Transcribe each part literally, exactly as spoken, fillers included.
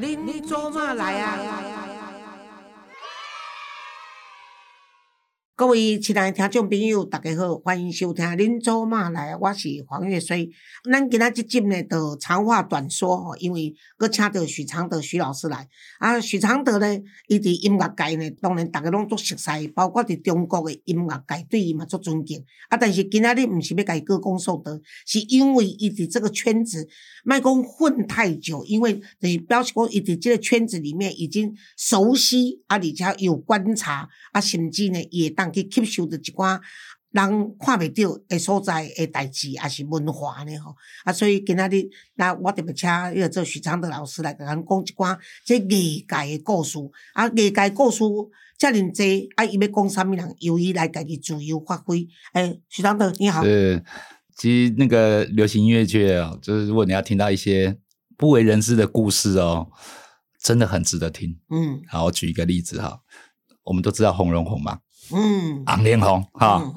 您您做嘛来啊？各位亲爱的听众朋友，大家好，欢迎收听《您做嘛来》，我是黄月水。咱今仔这集呢，就长话短说吼，因为搁请到许常德许老师来。啊，许常德呢，伊伫音乐界呢，当然大家拢足熟悉，包括伫中国的音乐界，对伊嘛足尊敬。啊，但是今仔日唔是要家歌功颂德，是因为伊伫这个圈子，卖讲混太久，因为就是表示讲伊伫这个圈子里面已经熟悉，啊，而且有观察，啊，甚至呢，伊会当去吸收到一寡人看袂到诶所在诶代志，也是文化呢吼。啊，所以今仔日，那我特别请迄个做许常德老师来甲咱讲一寡即艺界诶故事。啊，艺界故事遮尔济，啊，伊要讲啥物人，由伊来家己自由发挥。诶，许常德你好。是，其实那个流行音乐界哦，就是如果你要听到一些不为人知的故事哦，真的很值得听。嗯，好，我举一个例子哈，我们都知道洪荣宏嘛。嗯，昂连红哈、嗯，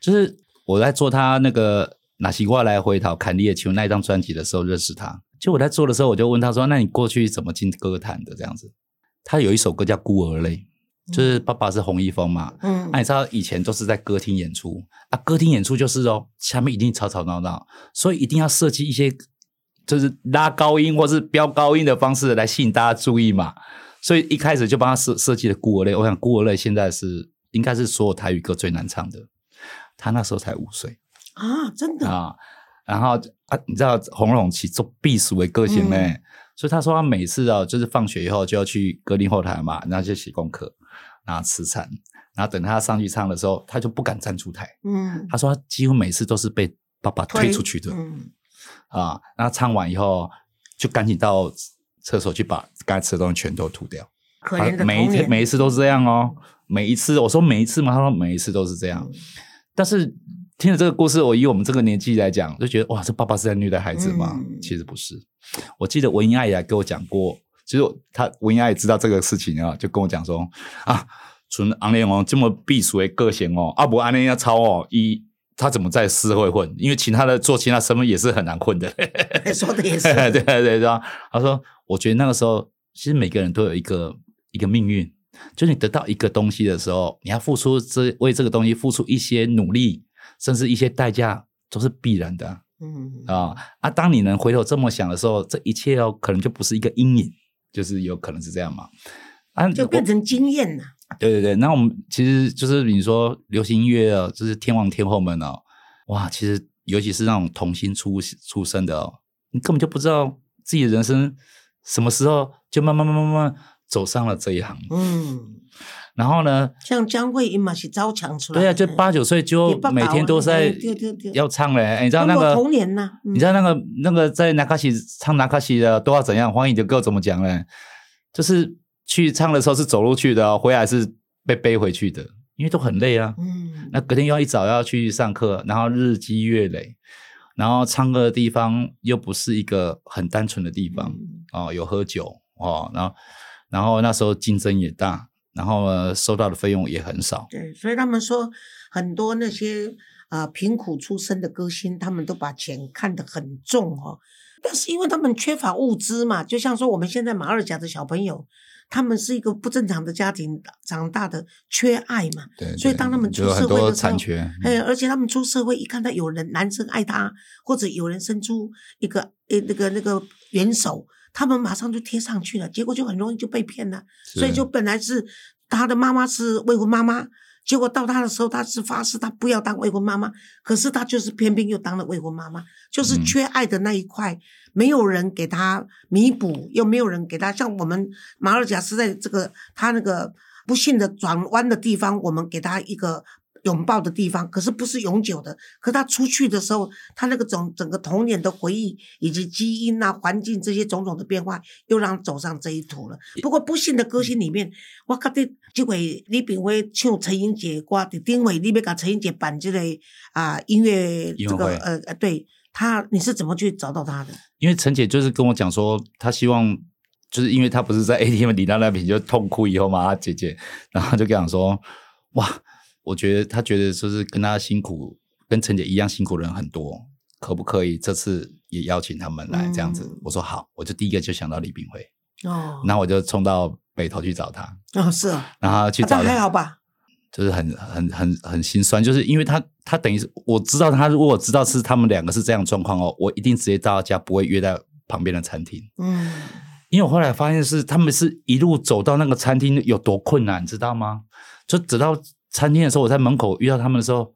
就是我在做他那个拿西瓜来回头砍你的球那一张专辑的时候认识他。就我在做的时候，我就问他说：“那你过去怎么进歌坛的？”这样子，他有一首歌叫《孤儿泪》，就是爸爸是洪一峰嘛。嗯，那、啊、你知道以前都是在歌厅演出啊，歌厅演出就是哦，下面一定吵吵闹闹，所以一定要设计一些就是拉高音或是飙高音的方式来吸引大家注意嘛。所以一开始就帮他设设计了《孤儿泪》，我想《孤儿泪》现在是。应该是所有台语歌最难唱的，他那时候才五岁啊，真的啊。然后啊，你知道洪荣起做避暑的歌星呢、嗯，所以他说他每次啊，就是放学以后就要去歌厅后台嘛，然后就写功课，然后吃餐，然后等他上去唱的时候，他就不敢站出台。嗯，他说他几乎每次都是被爸爸推出去的。嗯，啊，然后唱完以后就赶紧到厕所去把该吃的东西全都吐掉。可怜的童年，每一天每一次都这样哦。每一次我说每一次嘛，他说每一次都是这样、嗯、但是听了这个故事，我以我们这个年纪来讲就觉得哇，这爸爸是在虐待孩子吗、嗯、其实不是。我记得文英爱也给我讲过，其实他文英爱也知道这个事情啊，就跟我讲说啊，像红莲哦这么避暑的个性哦，啊不然这样操哦，一他怎么在社会混，因为其他的做其他身份也是很难混的说的也是对对对对。他说我觉得那个时候其实每个人都有一个一个命运，就是你得到一个东西的时候，你要付出这为这个东西付出一些努力，甚至一些代价都是必然的、啊。嗯啊啊！当你能回头这么想的时候，这一切哦，可能就不是一个阴影，就是有可能是这样嘛。啊，就变成经验了。对对对，那我们其实就是你说流行音乐哦，就是天王天后们哦，哇，其实尤其是那种童星出出身的哦，你根本就不知道自己的人生什么时候就慢慢慢慢慢。走上了这一行，嗯，然后呢，像江蕙英嘛是招强出来的，对啊，就八九岁就每天都在要唱嘞、欸，你知道那个童年呐、啊嗯，你知道那个那个在那卡西唱那卡西的都要怎样？黄颖的歌怎么讲嘞？就是去唱的时候是走路去的、哦，回来是被背回去的，因为都很累啊，嗯，那隔天又要一早要去上课，然后日积月累，然后唱歌的地方又不是一个很单纯的地方、嗯、哦，有喝酒哦，然后。然后那时候竞争也大，然后、呃、收到的费用也很少。对，所以他们说很多那些呃贫苦出身的歌星，他们都把钱看得很重哦。但是因为他们缺乏物资嘛，就像说我们现在马二甲的小朋友，他们是一个不正常的家庭长大的，缺爱嘛。对，对，所以当他们出社会的时候，有很多残缺。哎、嗯，而且他们出社会一看到有人男生爱他，或者有人伸出一个呃那个那个援手。他们马上就贴上去了，结果就很容易就被骗了。所以就本来是他的妈妈是未婚妈妈，结果到他的时候，他是发誓他不要当未婚妈妈，可是他就是偏偏又当了未婚妈妈，就是缺爱的那一块、嗯、没有人给他弥补，又没有人给他，像我们马尔甲是在这个他那个不幸的转弯的地方，我们给他一个拥抱的地方，可是不是永久的。可他出去的时候，他那个整整个童年的回忆，以及基因啊、环境这些种种的变化，又让他走上这一途了。不过不幸的歌星里面，我觉得这位李炳辉唱陈英杰歌，顶回你要甲陈英杰办这个啊、呃、音乐这个呃呃，对他，你是怎么去找到他的？因为陈姐就是跟我讲说，她希望就是因为她不是在 A T M 李娜那边就痛哭以后嘛，她姐姐，然后就跟我讲说，哇。我觉得他觉得就是跟他辛苦跟陈姐一样辛苦的人很多，可不可以这次也邀请他们来这样子、嗯、我说好，我就第一个就想到李炳辉哦，然后我就冲到北投去找他。哦，是啊，然后去找他、啊、还好吧，就是很很很很心酸，就是因为他他等于是我知道他，如果我知道是他们两个是这样的状况哦，我一定直接到他家，不会约在旁边的餐厅。嗯，因为我后来发现是他们是一路走到那个餐厅有多困难，你知道吗？就走到餐厅的时候，我在门口遇到他们的时候，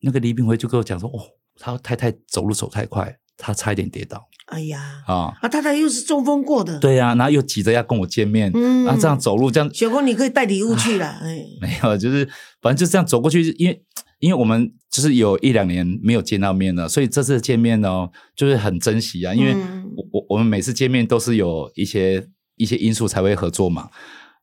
那个李炳辉就跟我讲说：“哦，他太太走路走太快，他差一点跌倒。”哎呀，哦、啊，太太又是中风过的，对呀、啊，然后又急着要跟我见面，嗯，啊，这样走路这样，雪峰你可以带礼物去了、啊哎，没有，就是反正就这样走过去，因为因为我们就是有一两年没有见到面了，所以这次见面哦，就是很珍惜啊，因为我我、嗯、我们每次见面都是有一些一些因素才会合作嘛，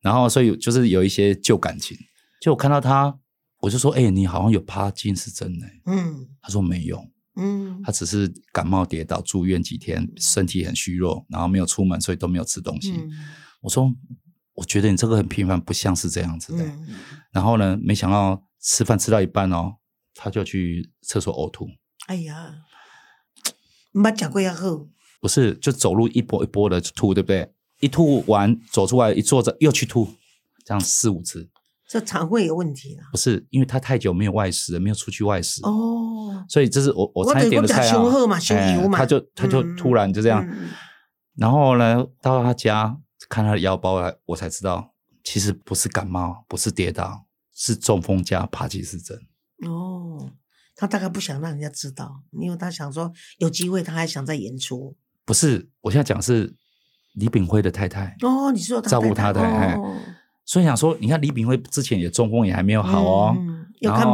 然后所以就是有一些旧感情，就我看到他，我就说，哎、欸，你好像有帕金是真的、欸，嗯，他说没有。嗯，他只是感冒跌倒住院几天，身体很虚弱，然后没有出门，所以都没有吃东西、嗯、我说我觉得你这个很频繁，不像是这样子的、嗯、然后呢没想到吃饭吃到一半哦，他就去厕所呕吐。哎呀，没吃过要喝，不是就走路一波一波的吐，对不对？一吐完走出来，一坐着又去吐，这样四五次，这肠胃有问题了、啊？不是，因为他太久没有外食了，没有出去外食哦，所以这是我我餐点的菜啊，哎、他就他就突然就这样、嗯，然后呢，到他家看他的腰包，我才知道其实不是感冒，不是跌倒，是中风加帕金森症。哦，他大概不想让人家知道，因为他想说有机会他还想再演出。不是，我现在讲是李炳辉的太太哦，你说他太太照顾他的。哦哎，所以想说你看李炳辉之前也中风也还没有好哦、嗯、然后又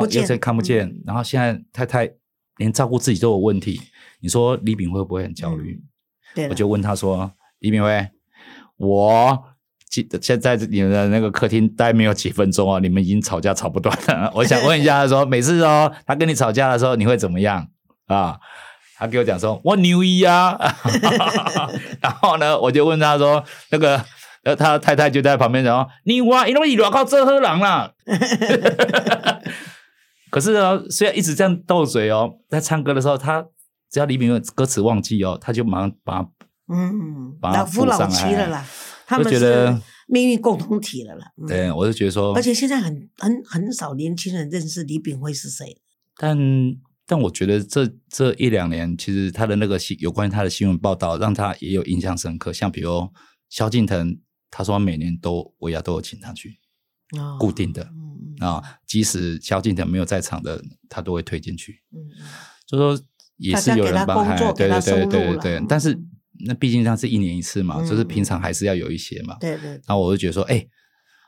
看不见、嗯、然后现在太太连照顾自己都有问题，你说李炳辉会不会很焦虑、嗯、对，我就问他说，李炳辉，我现在你们的那个客厅待没有几分钟哦，你们已经吵架吵不断了，我想问一下他说每次哦他跟你吵架的时候你会怎么样啊？他给我讲说我牛一啊然后呢我就问他说那个他太太就在旁边讲哦，你哇，因为你老靠这喝狼啦。可是哦，虽然一直这样斗嘴哦，在唱歌的时候，他只要李炳辉歌词忘记哦，他就马上把他嗯，把他老夫老妻了啦，他们是命运共同体了啦。嗯、对，我就觉得说，而且现在很很很少年轻人认识李炳辉是谁。但但我觉得这这一两年，其实他的那个有关于他的新闻报道，让他也有印象深刻，像比如萧敬腾。他说每年都尾牙都有请他去、哦、固定的、嗯哦、即使萧敬腾没有在场的他都会推进去、嗯、就说也是有人帮他对对对对对、嗯、但是那毕竟他是一年一次嘛、嗯、就是平常还是要有一些嘛、嗯、对对。然后我就觉得说哎、欸，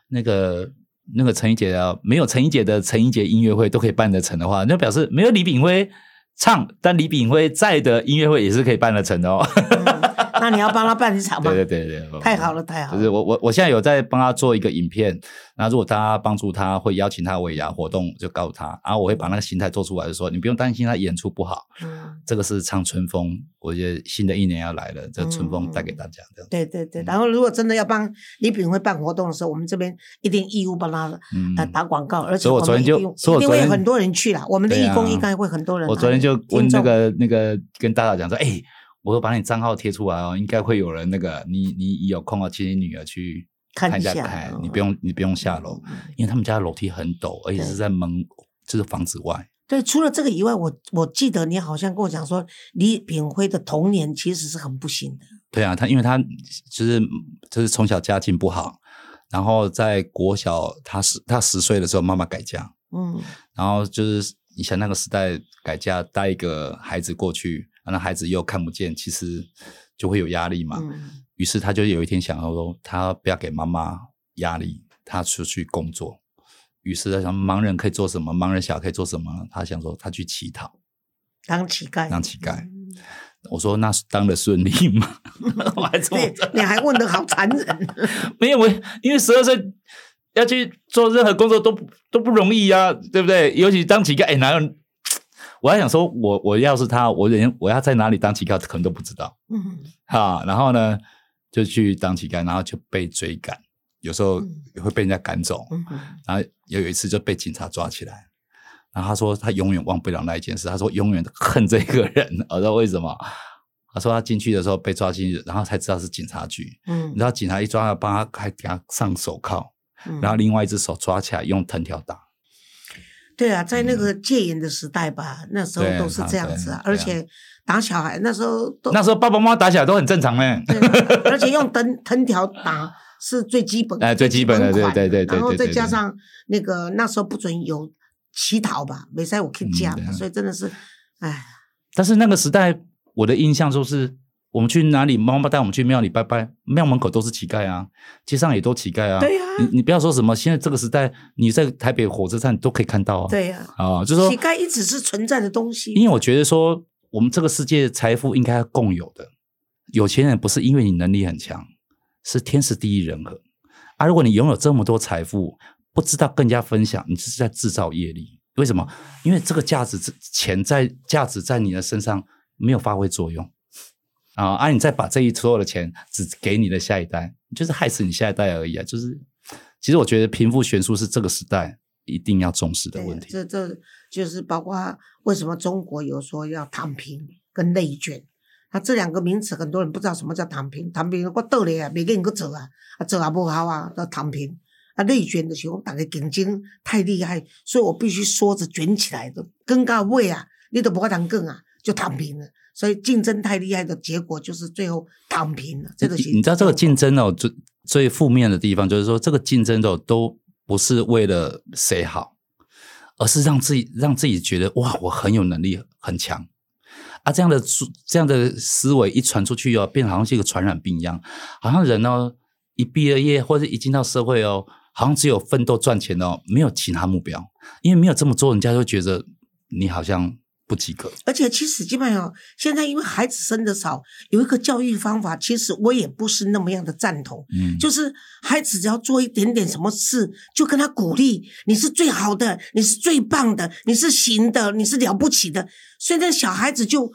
那个那个陈怡姐啊，没有陈怡姐的陈怡姐音乐会都可以办得成的话，那表示没有李炳辉唱，但李炳辉在的音乐会也是可以办得成的哦、嗯那你要帮他办一场吗？对对对对，太好了太好了！就是我我我现在有在帮他做一个影片，那如果大家帮助他，会邀请他尾牙活动，就告诉他，然后我会把那个心态做出来，就说你不用担心他演出不好，嗯，这个是唱春风，我觉得新的一年要来了，这春风带给大家、嗯、对对对、嗯，然后如果真的要帮李炳辉办活动的时候，我们这边一定义务帮他来打广告，嗯、而且我们一定一定会很多人去啦，我们的义工应该会很多人、啊。我昨天就问那个那个跟大家讲说，哎、欸。我会把你账号贴出来哦，应该会有人那个，你你有空啊，请你女儿去看一下，看一下看、哦，你不用你不用下楼、嗯，因为他们家的楼梯很陡，而且是在门，就是房子外。对，除了这个以外，我我记得你好像跟我讲说，李炳辉的童年其实是很不幸的。对啊，他因为他就是就是从小家境不好，然后在国小他十他十岁的时候，妈妈改嫁，嗯，然后就是以前那个时代改嫁带一个孩子过去。那孩子又看不见，其实就会有压力嘛、嗯、于是他就有一天想要说他不要给妈妈压力，他出去工作，于是他想盲人可以做什么，盲人小孩可以做什么，他想说他去乞讨，当乞丐当乞丐、嗯、我说那当的顺利吗？我还这么你还问得好残忍没有，我因为十二岁要去做任何工作都都不容易啊，对不对？尤其当乞丐，哎，哪有，我还想说我我要是他，我人我要在哪里当乞丐可能都不知道。嗯，啊，然后呢就去当乞丐，然后就被追赶，有时候会被人家赶走、嗯、然后有一次就被警察抓起来，然后他说他永远忘不了那一件事，他说永远恨这个人。我说为什么？他说他进去的时候被抓进去，然后才知道是警察局。嗯，你知道警察一抓他，帮他还给他上手铐，嗯、然后另外一只手抓起来用藤条打。对啊，在那个戒严的时代吧，嗯、那时候都是这样子、啊啊啊，而且打小孩那时候都那时候爸爸妈妈打小孩都很正常嘞、欸，而且用藤藤条打。是最基本的、哎、最基本的对对对对对，然后再加上那个那时候不准有乞讨吧，没在我可以讲，所以真的是哎。但是那个时代我的印象就是我们去哪里，妈妈带我们去庙里拜拜，庙门口都是乞丐啊，街上也都乞丐啊，对啊，你你不要说什么现在这个时代你在台北火车站都可以看到啊，对啊，啊就是说乞丐一直是存在的东西，因为我觉得说我们这个世界财富应该要共有的，有钱人不是因为你能力很强，是天时地利人和啊！如果你拥有这么多财富，不知道跟人家分享，你是在制造业力。为什么？因为这个价值钱在价值在你的身上没有发挥作用啊！啊，你再把这一所有的钱只给你的下一代，就是害死你下一代而已啊！就是，其实我觉得贫富悬殊是这个时代一定要重视的问题。这这就是包括为什么中国有说要躺平跟内卷。啊，这两个名词很多人不知道什么叫躺平。躺平我倒咧啊，袂瘾去做啊，啊做也无效啊，叫躺平。啊，内卷就是讲大家竞争太厉害，所以我必须缩着卷起来的，卷到尾啊，你都无法通卷啊，就躺平了。所以竞争太厉害的结果就是最后躺平了。这个你知道这个竞争哦，最最负面的地方就是说，这个竞争哦都不是为了谁好，而是让自己让自己觉得哇，我很有能力，很强。啊，这样的这样的思维一传出去哦，变好像是一个传染病一样，好像人哦一毕了业或者一进到社会哦，好像只有奋斗赚钱哦，没有其他目标，因为没有这么做，人家就觉得你好像不及格。而且其实基本上现在因为孩子生的少，有一个教育方法，其实我也不是那么样的赞同，嗯，就是孩子只要做一点点什么事，就跟他鼓励，你是最好的，你是最棒的，你是行的，你是了不起的。所以那小孩子就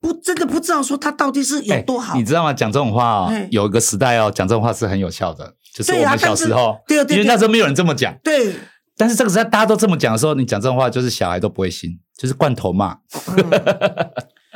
不真的不知道说他到底是有多好，欸、你知道吗？讲这种话哦，欸、有一个时代哦，讲这种话是很有效的，就是我们小时候，对啊，对对对，因为那时候没有人这么讲，对。但是这个时代大家都这么讲的时候，你讲这种话就是小孩都不会信，就是罐头骂、嗯、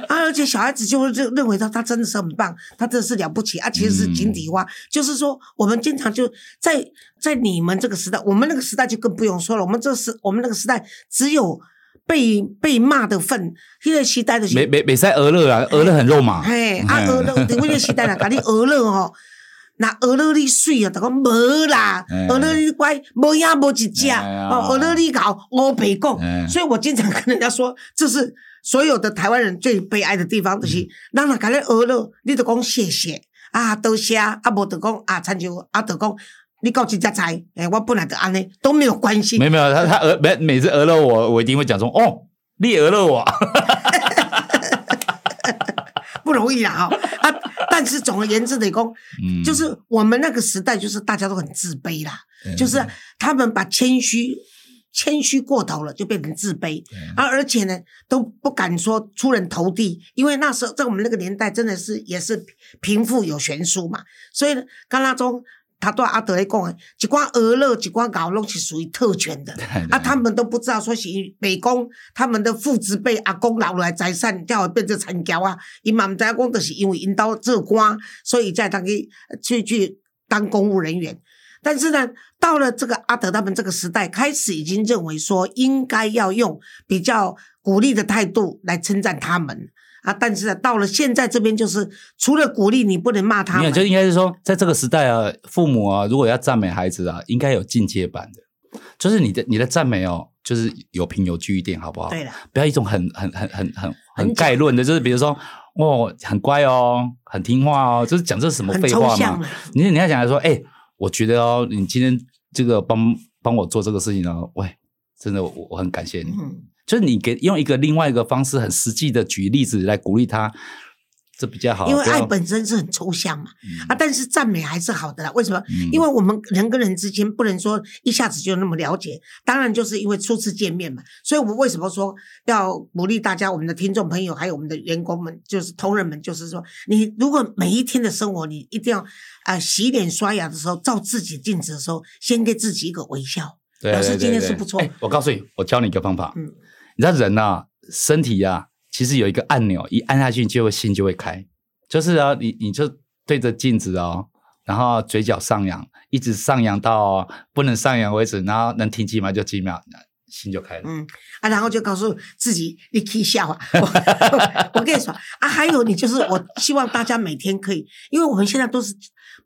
啊！而且小孩子就会认为他他真的是很棒，他真的是了不起啊！其实是井底蛙、嗯，就是说我们经常就在在你们这个时代，我们那个时代就更不用说了，我们这时我们那个时代只有被被骂的份，那个时代的没没没在讹乐啊，讹乐很肉麻，哎、欸、啊讹乐，因为那个时代啦，搞你讹乐哦。那蚵仔你水啊，就讲无啦，蚵仔你乖，无影无一只，哦，蚵仔你搞乌白讲，所以我经常跟人家说，这是所有的台湾人最悲哀的地方，就是咱若甲你蚵仔，你就讲谢谢，啊多谢，啊无就讲啊参照，啊就讲。你搞几家菜，哎，我本来就安尼都没有关系。没没有，他他蚵每每次蚵仔我，我一定会讲说，哦，你蚵仔我。不容易啦啊、哦！啊，但是总而言之的讲，就是我们那个时代，就是大家都很自卑啦，嗯、就是他们把谦虚谦虚过头了，就变成自卑、嗯、啊！而且呢，都不敢说出人头地，因为那时候在我们那个年代，真的是也是贫富有悬殊嘛，所以呢，刚那种。他对阿德来讲，一寡鹅肉、一寡牛肉是属于特权的，啊，他们都不知道说是北公他们的父子辈阿公留落来财产，才会变成残桥啊。因嘛唔知讲，就是因为因到做官，所以才当去去去当公务人员。但是呢，到了这个阿德他们这个时代，开始已经认为说应该要用比较鼓励的态度来称赞他们。啊，但是、啊、到了现在这边，就是除了鼓励，你不能骂他们。就应该是说，在这个时代啊，父母啊，如果要赞美孩子啊，应该有进阶版的，就是你的你的赞美哦，就是有凭有据一点，好不好？对了，不要一种很很很很很很概论的，就是比如说，哦，很乖哦，很听话哦，就是讲这是什么废话嘛？你你要讲来说，哎、欸，我觉得哦，你今天这个帮帮我做这个事情呢、哦，喂，真的我我很感谢你。嗯，就是你给用一个另外一个方式，很实际的举例子来鼓励他，这比较好。因为爱本身是很抽象嘛，嗯、啊，但是赞美还是好的啦。为什么？嗯、因为我们人跟人之间不能说一下子就那么了解，当然就是因为初次见面嘛。所以我为什么说要鼓励大家，我们的听众朋友还有我们的员工们，就是同仁们，就是说，你如果每一天的生活，你一定要啊、呃、洗脸刷牙的时候，照自己镜子的时候，先给自己一个微笑，对对对对表示今天是不错、欸。我告诉你，我教你一个方法。嗯。你知道人啊身体啊其实有一个按钮，一按下去就会心就会开。就是啊，你你就对着镜子哦，然后嘴角上扬，一直上扬到不能上扬为止，然后能停几秒就几秒，心就开了。嗯啊，然后就告诉自己你可以下滑。我, 我跟你说啊，还有你就是我希望大家每天可以，因为我们现在都是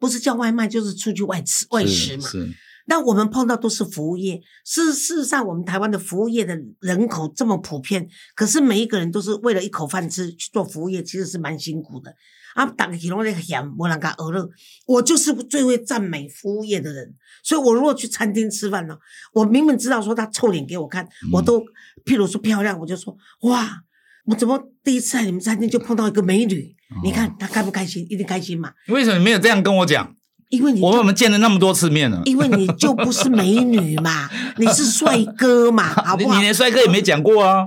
不是叫外卖就是出去外吃外食嘛。是。那我们碰到都是服务业，事实上我们台湾的服务业的人口这么普遍，可是每一个人都是为了一口饭吃去做服务业，其实是蛮辛苦的啊。大家都在嫌没人家讹了，我就是最会赞美服务业的人，所以我如果去餐厅吃饭呢，我明明知道说他臭脸给我看，我都譬如说漂亮，我就说哇，我怎么第一次在你们餐厅就碰到一个美女，哦，你看他开不开心？一定开心嘛。为什么没有这样跟我讲？因为你我们见了那么多次面了，因为你就不是美女嘛，你是帅哥嘛，好不好？ 你, 你连帅哥也没讲过啊！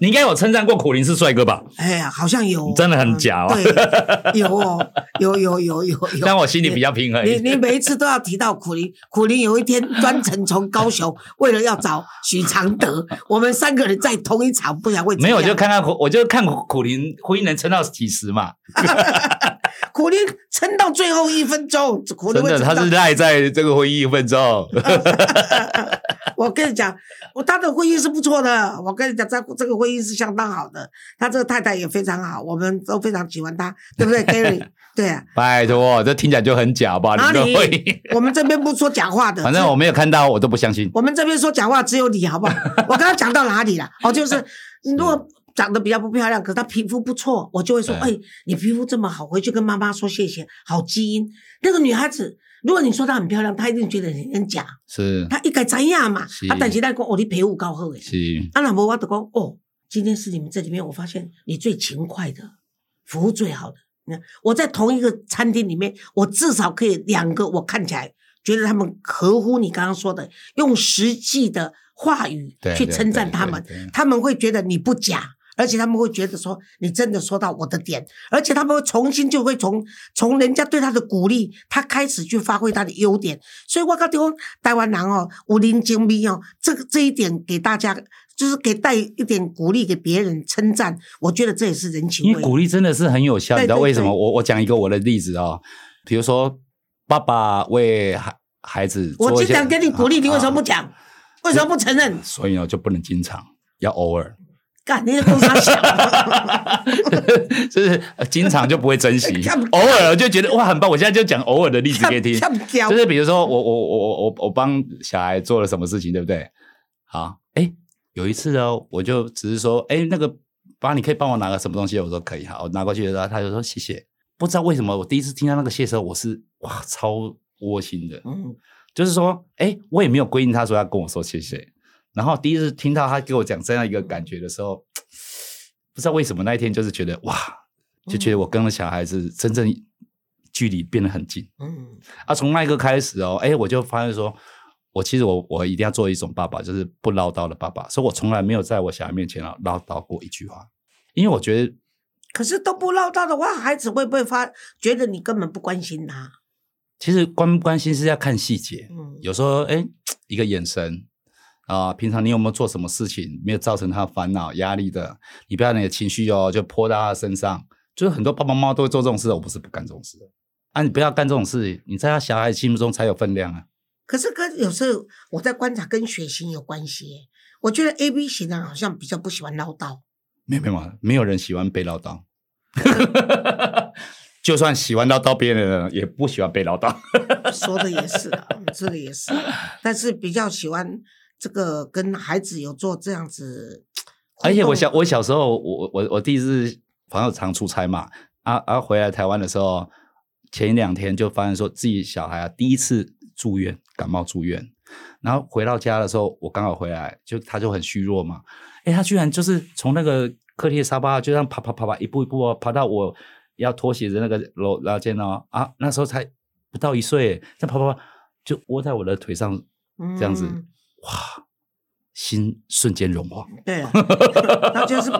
你应该有称赞过苦苓是帅哥吧？哎呀，好像有，真的很假哦。嗯，对，有哦，有有有有有。但我心里比较平衡。你你每一次都要提到苦苓，苦苓有一天专程从高雄，为了要找许常德，我们三个人在同一场，不然会怎样？没有，我就看看，我就看苦苓婚姻能撑到几时嘛。苦苓撑到最后一分钟，苦苓真的他是赖在这个婚姻一分钟。我跟你讲，我他的婚姻是不错的，我跟你讲，这个婚姻是相当好的，他这个太太也非常好，我们都非常喜欢他，对不对 Gary？ 对啊，拜托，这听起来就很假吧？哪里？我们这边不说假话的，反正我没有看到，我都不相信。我们这边说假话只有你，好不好？我刚刚讲到哪里了？哦，就是你如果长得比较不漂亮，可是她皮肤不错，我就会说，哎、欸，你皮肤这么好，回去跟妈妈说谢谢，好基因。那个女孩子，如果你说她很漂亮，她一定觉得很假。是。她一该怎样嘛？啊，但是她说，哦，你皮肤够好诶。是。啊，那无我就讲，哦，今天是你们这里面，我发现你最勤快的，服务最好的。你看，我在同一个餐厅里面，我至少可以两个，我看起来觉得他们合乎你刚刚说的，用实际的话语去称赞他们，他们会觉得你不假。而且他们会觉得说你真的说到我的点，而且他们会重新就会从从人家对他的鼓励，他开始去发挥他的优点。所以我跟你说台湾人哦，有人情味哦，这个这一点给大家就是给带一点鼓励给别人称赞，我觉得这也是人情味。因为鼓励真的是很有效，你知道为什么？我我讲一个我的例子哦，比如说爸爸为孩子做一些，我经常给你鼓励，啊，你为什么不讲？啊，为什么不承认？所以呢，就不能经常，要偶尔。干，你的工厂小，就是经常就不会珍惜，偶尔就觉得哇很棒。我现在就讲偶尔的例子给你听，就是比如说我我我我我帮小孩做了什么事情，对不对？好，哎，有一次哦，我就只是说，哎，那个爸，你可以帮我拿个什么东西？我说可以，好，我拿过去的时候，他就说谢谢。不知道为什么，我第一次听到那个谢谢，我是哇超窝心的，嗯，就是说，哎，我也没有规定他说要跟我说谢谢。然后第一次听到他给我讲这样一个感觉的时候，不知道为什么那一天就是觉得哇，就觉得我跟小孩子真正距离变得很近。嗯，啊，从那一刻开始哦，哎，我就发现说，我其实我我一定要做一种爸爸，就是不唠叨的爸爸。所以我从来没有在我小孩面前唠叨过一句话，因为我觉得，可是都不唠叨的话，孩子会不会发觉得你根本不关心他？其实关不关心是要看细节，嗯，有时候哎，一个眼神。啊，平常你有没有做什么事情没有造成他烦恼压力的？你不要你的情绪哦，就泼到他身上。就是很多爸爸妈妈都会做这种事，我不是不干这种事啊。你不要干这种事，你在他小孩心目中才有分量啊。可是跟有时候我在观察跟血型有关系，我觉得 A B 型的人好像比较不喜欢唠叨。没有没有，没有人喜欢被唠叨。就算喜欢唠叨别人的人，也不喜欢被唠叨。说的也是啊，说的也是，但是比较喜欢。这个跟孩子有做这样子，而且我小我小时候，我我我第一次反正常出差嘛，啊啊回来台湾的时候，前一两天就发现说自己小孩啊第一次住院感冒住院，然后回到家的时候，我刚好回来，就他就很虚弱嘛，哎他居然就是从那个客厅沙发就这样爬爬爬爬一步一步哦爬到我要脱鞋的那个楼拉间哦啊那时候才不到一岁，这爬爬爬就窝在我的腿上这样子。嗯哇，心瞬间融化。对、啊，那就是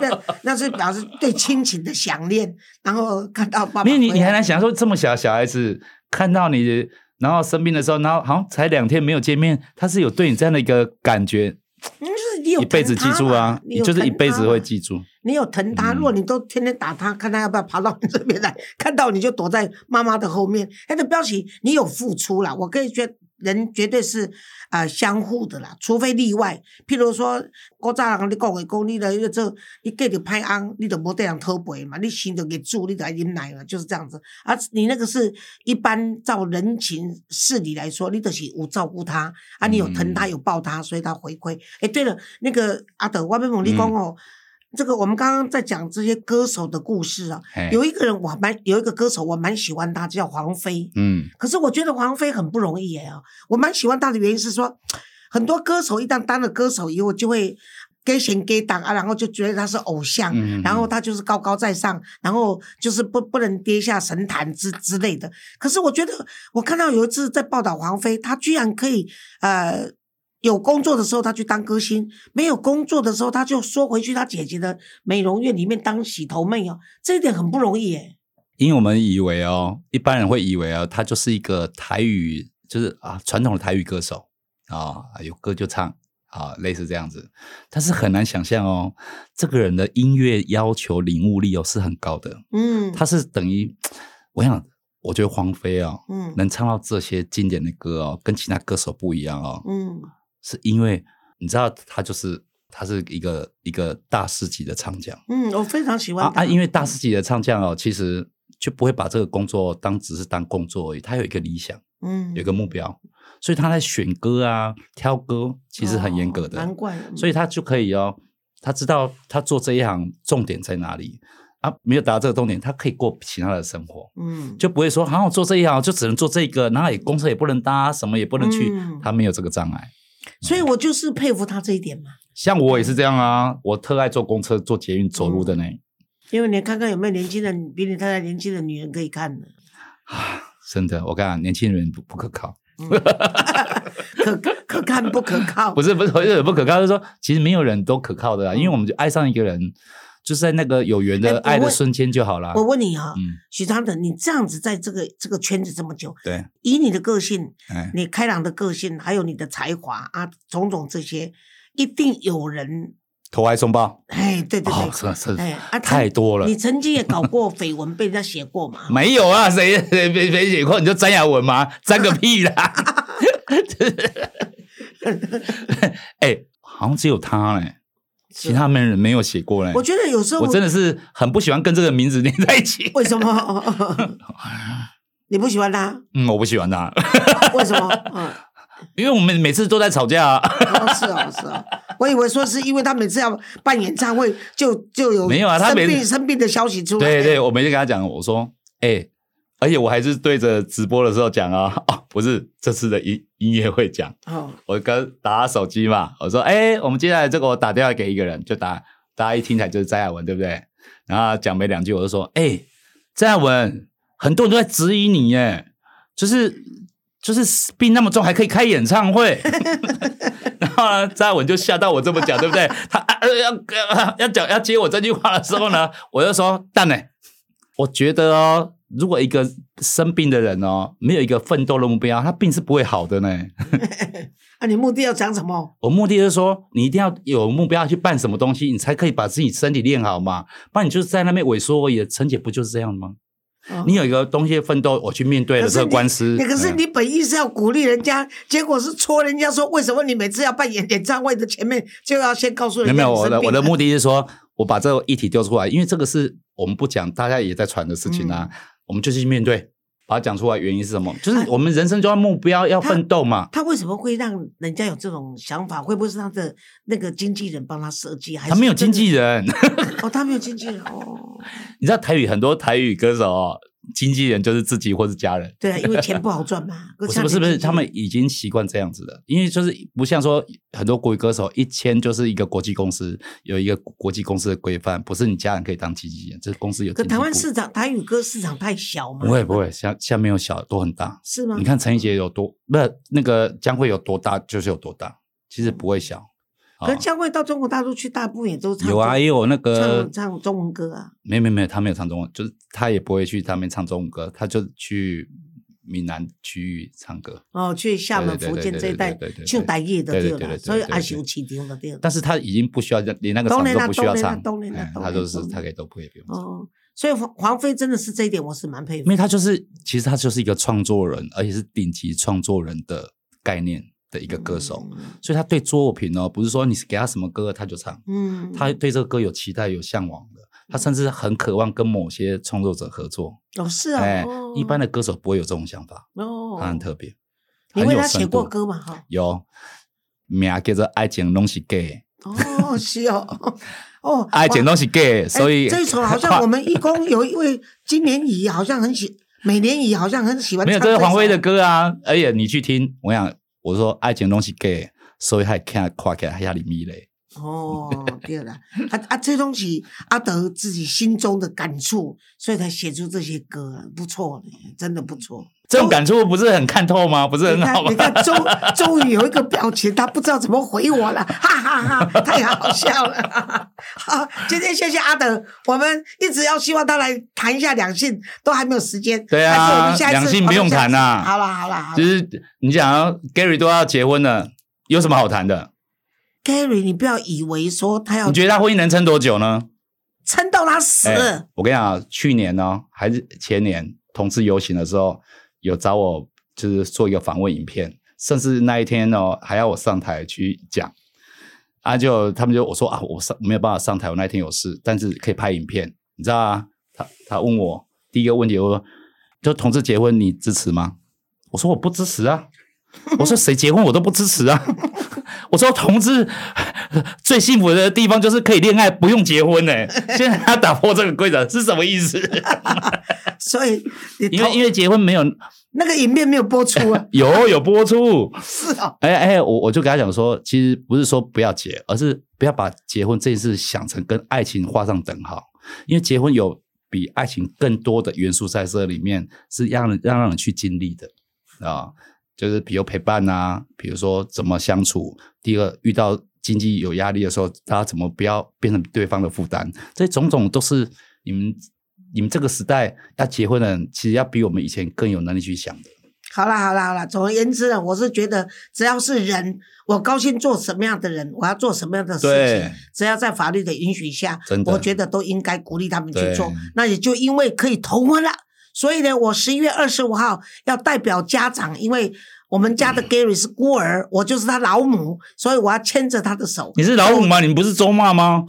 那是表示对亲情的想念。然后看到爸爸，因为你你还能想说这么小小孩子看到你，然后生病的时候，然后好像才两天没有见面，他是有对你这样的一个感觉。嗯，就是你有一辈子记住啊，你就是一辈子会记住。你有疼他，如果你都天天打他，看他要不要爬到你这边来，看到你就躲在妈妈的后面。哎，这标题你有付出啦，我可以觉得人绝对是啊、呃、相互的啦，除非例外。譬如说，古早人你讲的讲，你来做你嫁着歹翁，你就无得人讨赔嘛，你心就给住，你就爱忍耐嘛，就是这样子。啊，你那个是一般照人情事理来说，你就是有照顾他啊，你有疼他，有抱他，所以他回馈。哎，对了，那个阿德，我要问你讲哦。嗯这个我们刚刚在讲这些歌手的故事啊，有一个人我蛮有一个歌手我蛮喜欢他，叫黄飞。嗯，可是我觉得黄飞很不容易哎啊，我蛮喜欢他的原因是说，很多歌手一旦当了歌手以后就会给钱给党啊，然后就觉得他是偶像，嗯嗯，然后他就是高高在上，然后就是不不能跌下神坛之之类的。可是我觉得我看到有一次在报道黄飞，他居然可以呃。有工作的时候他去当歌星，没有工作的时候他就缩回去他姐姐的美容院里面当洗头妹哦，这一点很不容易耶。因为我们以为哦，一般人会以为哦，他就是一个台语，就是啊传统的台语歌手啊、哦，有歌就唱啊、哦，类似这样子。但是很难想象哦，这个人的音乐要求领悟力哦是很高的。嗯，他是等于我想。我觉得黄飞哦、嗯，能唱到这些经典的歌哦，跟其他歌手不一样哦，嗯，是因为你知道他就是他是一个一个大师级的唱将，嗯，我非常喜欢他、啊啊、因为大师级的唱将哦，其实就不会把这个工作当只是当工作而已，他有一个理想，嗯，有一个目标，所以他在选歌啊、挑歌其实很严格的，哦、难怪、嗯，所以他就可以哦，他知道他做这一行重点在哪里。他没有达到这个重点，他可以过其他的生活，嗯，就不会说好像我做这一行就只能做这个，然后也公司也不能搭，什么也不能去、嗯、他没有这个障碍，所以我就是佩服他这一点嘛。像我也是这样啊，我特爱坐公车、坐捷运、走路的呢、嗯、因为你看看有没有年轻的比你太太年轻的女人可以看呢、啊、真的，我跟你讲年轻人 不, 不可靠嗯、可可看不可靠不是不是不可靠，就是说其实没有人都可靠的啦、嗯、因为我们就爱上一个人就是在那个有缘的爱的瞬间就好了、欸。我问你哈、哦嗯，许昌德，你这样子在这个这个圈子这么久，对，以你的个性、欸，你开朗的个性，还有你的才华啊，种种这些，一定有人投怀送抱。哎，对对对，哦、是是，哎、啊，太多了。你曾经也搞过绯闻，被人家写过嘛？没有啊，谁谁谁谁写过？你就詹雅雯嘛，詹个屁啦！哎、欸，好像只有他嘞。其他人没有写过嘞，我觉得有时候 我, 我真的是很不喜欢跟这个名字连在一起。为什么？你不喜欢他？嗯，我不喜欢他。为什么？嗯，因为我们每次都在吵架啊。哦是哦是哦，我以为说是因为他每次要办演唱会就就有没有啊？他每次生病的消息出来。对对，我每次跟他讲，我说，哎、欸，而且我还是对着直播的时候讲啊，哦，不是这次的一。音乐会讲、oh. 我刚打手机嘛，我说哎、欸，我们接下来这个我打电话给一个人，就打大家一听起来就是詹雅雯，对不对？然后讲没两句我就说哎、欸，詹雅雯很多人都在质疑你耶，就是就是病那么重还可以开演唱会然后呢詹雅雯就吓到我这么讲对不对？他、啊呃、要、呃、要讲要接我这句话的时候呢，我就说蛋耶，我觉得哦，如果一个生病的人哦，没有一个奋斗的目标，他病是不会好的呢。啊，你目的要讲什么？我目的就是说，你一定要有目标去办什么东西，你才可以把自己身体练好嘛。不然你就是在那边萎缩而已。陈姐不就是这样吗？哦、你有一个东西奋斗，我去面对了这个官司。可是你本意是要鼓励人家，嗯、结果是戳人家说，为什么你每次要办演演唱会的前面就要先告诉人家？没有，我的我的目的是说，我把这个议题丢出来，因为这个是我们不讲，大家也在传的事情啊。嗯，我们就去面对，把它讲出来。原因是什么？就是我们人生就要目标，啊、要奋斗嘛。他为什么会让人家有这种想法？会不会是他的那个经纪人帮他设计？还是他没有经纪人哦，他没有经纪人哦。你知道台语很多台语歌手、哦，经纪人就是自己或是家人。对啊，因为钱不好赚嘛。不是不是不是，他们已经习惯这样子了，因为就是不像说很多国语歌手一签就是一个国际公司，有一个国际公司的规范，不是你家人可以当经纪人，这公司有经纪部。可台湾市场台语歌市场太小嘛？不会不会，下下面有小都很大，是吗？你看陈怡杰有多不那个江蕙有多大就是有多大，其实不会小。可是江蕙到中国大陆去，大部分也都唱有啊，也有那个 唱, 唱中文歌啊。没有没有没有，他没有唱中文，就是他也不会去他们唱中文歌，他就去闽南区域唱歌哦，去厦门福建这一带唱台语就对了，所以也是有市场就对了。但是他已经不需要连那个嗓都不需要唱，他都是他可以都不会不用唱哦。所以黄飞真的是这一点我是蛮佩服的，因为他就是其实他就是一个创作人，而且是顶级创作人的概念的一个歌手、嗯、所以他对作品哦，不是说你给他什么歌他就唱、嗯、他对这个歌有期待有向往的，他甚至很渴望跟某些创作者合作哦，是啊、哎哦、一般的歌手不会有这种想法哦，他很特别。你为他写过歌吗？有，名叫做爱情都是假的哦，是哦哦，爱情都是假的，所以、欸、这一首好像我们一公有一位金莲姨好像很喜美莲姨好像很喜欢唱，没有这是黄飞的歌啊，而且你去听，我想我说爱情都是假的，所以还看看起来压力迷嘞。哦，对了，啊啊，这东西阿德自己心中的感触，所以才写出这些歌，不错，真的不错。这种感触不是很看透吗？不是很好吗？你看，终终于有一个表情，他不知道怎么回我了，哈哈哈，太好笑了。好，今天谢谢阿德，我们一直要希望他来谈一下两性，都还没有时间。对啊，两性不用谈啊。好啦好啦，就是你讲、啊、Gary 都要结婚了，有什么好谈的？Gary 你不要以为说他要，你觉得他婚姻能撑多久呢？撑到他死、欸、我跟你讲去年哦还是前年同志游行的时候有找我就是做一个访问影片，甚至那一天哦还要我上台去讲啊，就他们就我说啊我上没有办法上台，我那一天有事，但是可以拍影片你知道啊，他他问我第一个问题，我说就同志结婚你支持吗？我说我不支持啊我说谁结婚我都不支持啊我说同志最幸福的地方就是可以恋爱不用结婚、欸、现在他打破这个规则是什么意思所以你因为因为结婚没有那个影片没有播出啊有有播出是哦哎哎，我我就跟他讲说其实不是说不要结，而是不要把结婚这件事想成跟爱情画上等号，因为结婚有比爱情更多的元素在这里面，是让人让人去经历的啊。就是比如陪伴啊，比如说怎么相处，第二遇到经济有压力的时候大家怎么不要变成对方的负担，这种种都是你们你们这个时代要结婚的人其实要比我们以前更有能力去想的。好啦好啦好啦，总而言之呢，我是觉得只要是人我高兴做什么样的人，我要做什么样的事情，只要在法律的允许下，我觉得都应该鼓励他们去做，那也就因为可以同婚了，所以呢，我十一月二十五号要代表家长，因为我们家的 Gary 是孤儿，我就是他老母，所以我要牵着他的手。你是老母吗？你们不是周骂吗？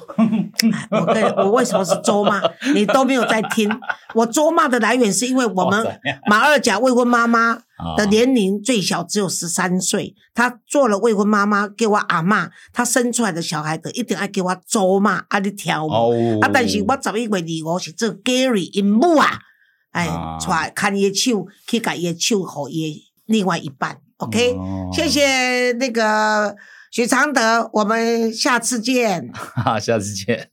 我跟我为什么是周骂？你都没有在听。我周骂的来源是因为我们马二甲未婚妈妈的年龄最小只有十三岁，她做了未婚妈妈，给我阿嬷，她生出来的小孩的一定要给我周骂，啊你听我、哦、啊，但是我十一月二十五是做 Gary 因母啊。哎，带牵伊手去，把伊手给伊另外一半。OK，、哦、谢谢那个许常德，我们下次见。好，下次见。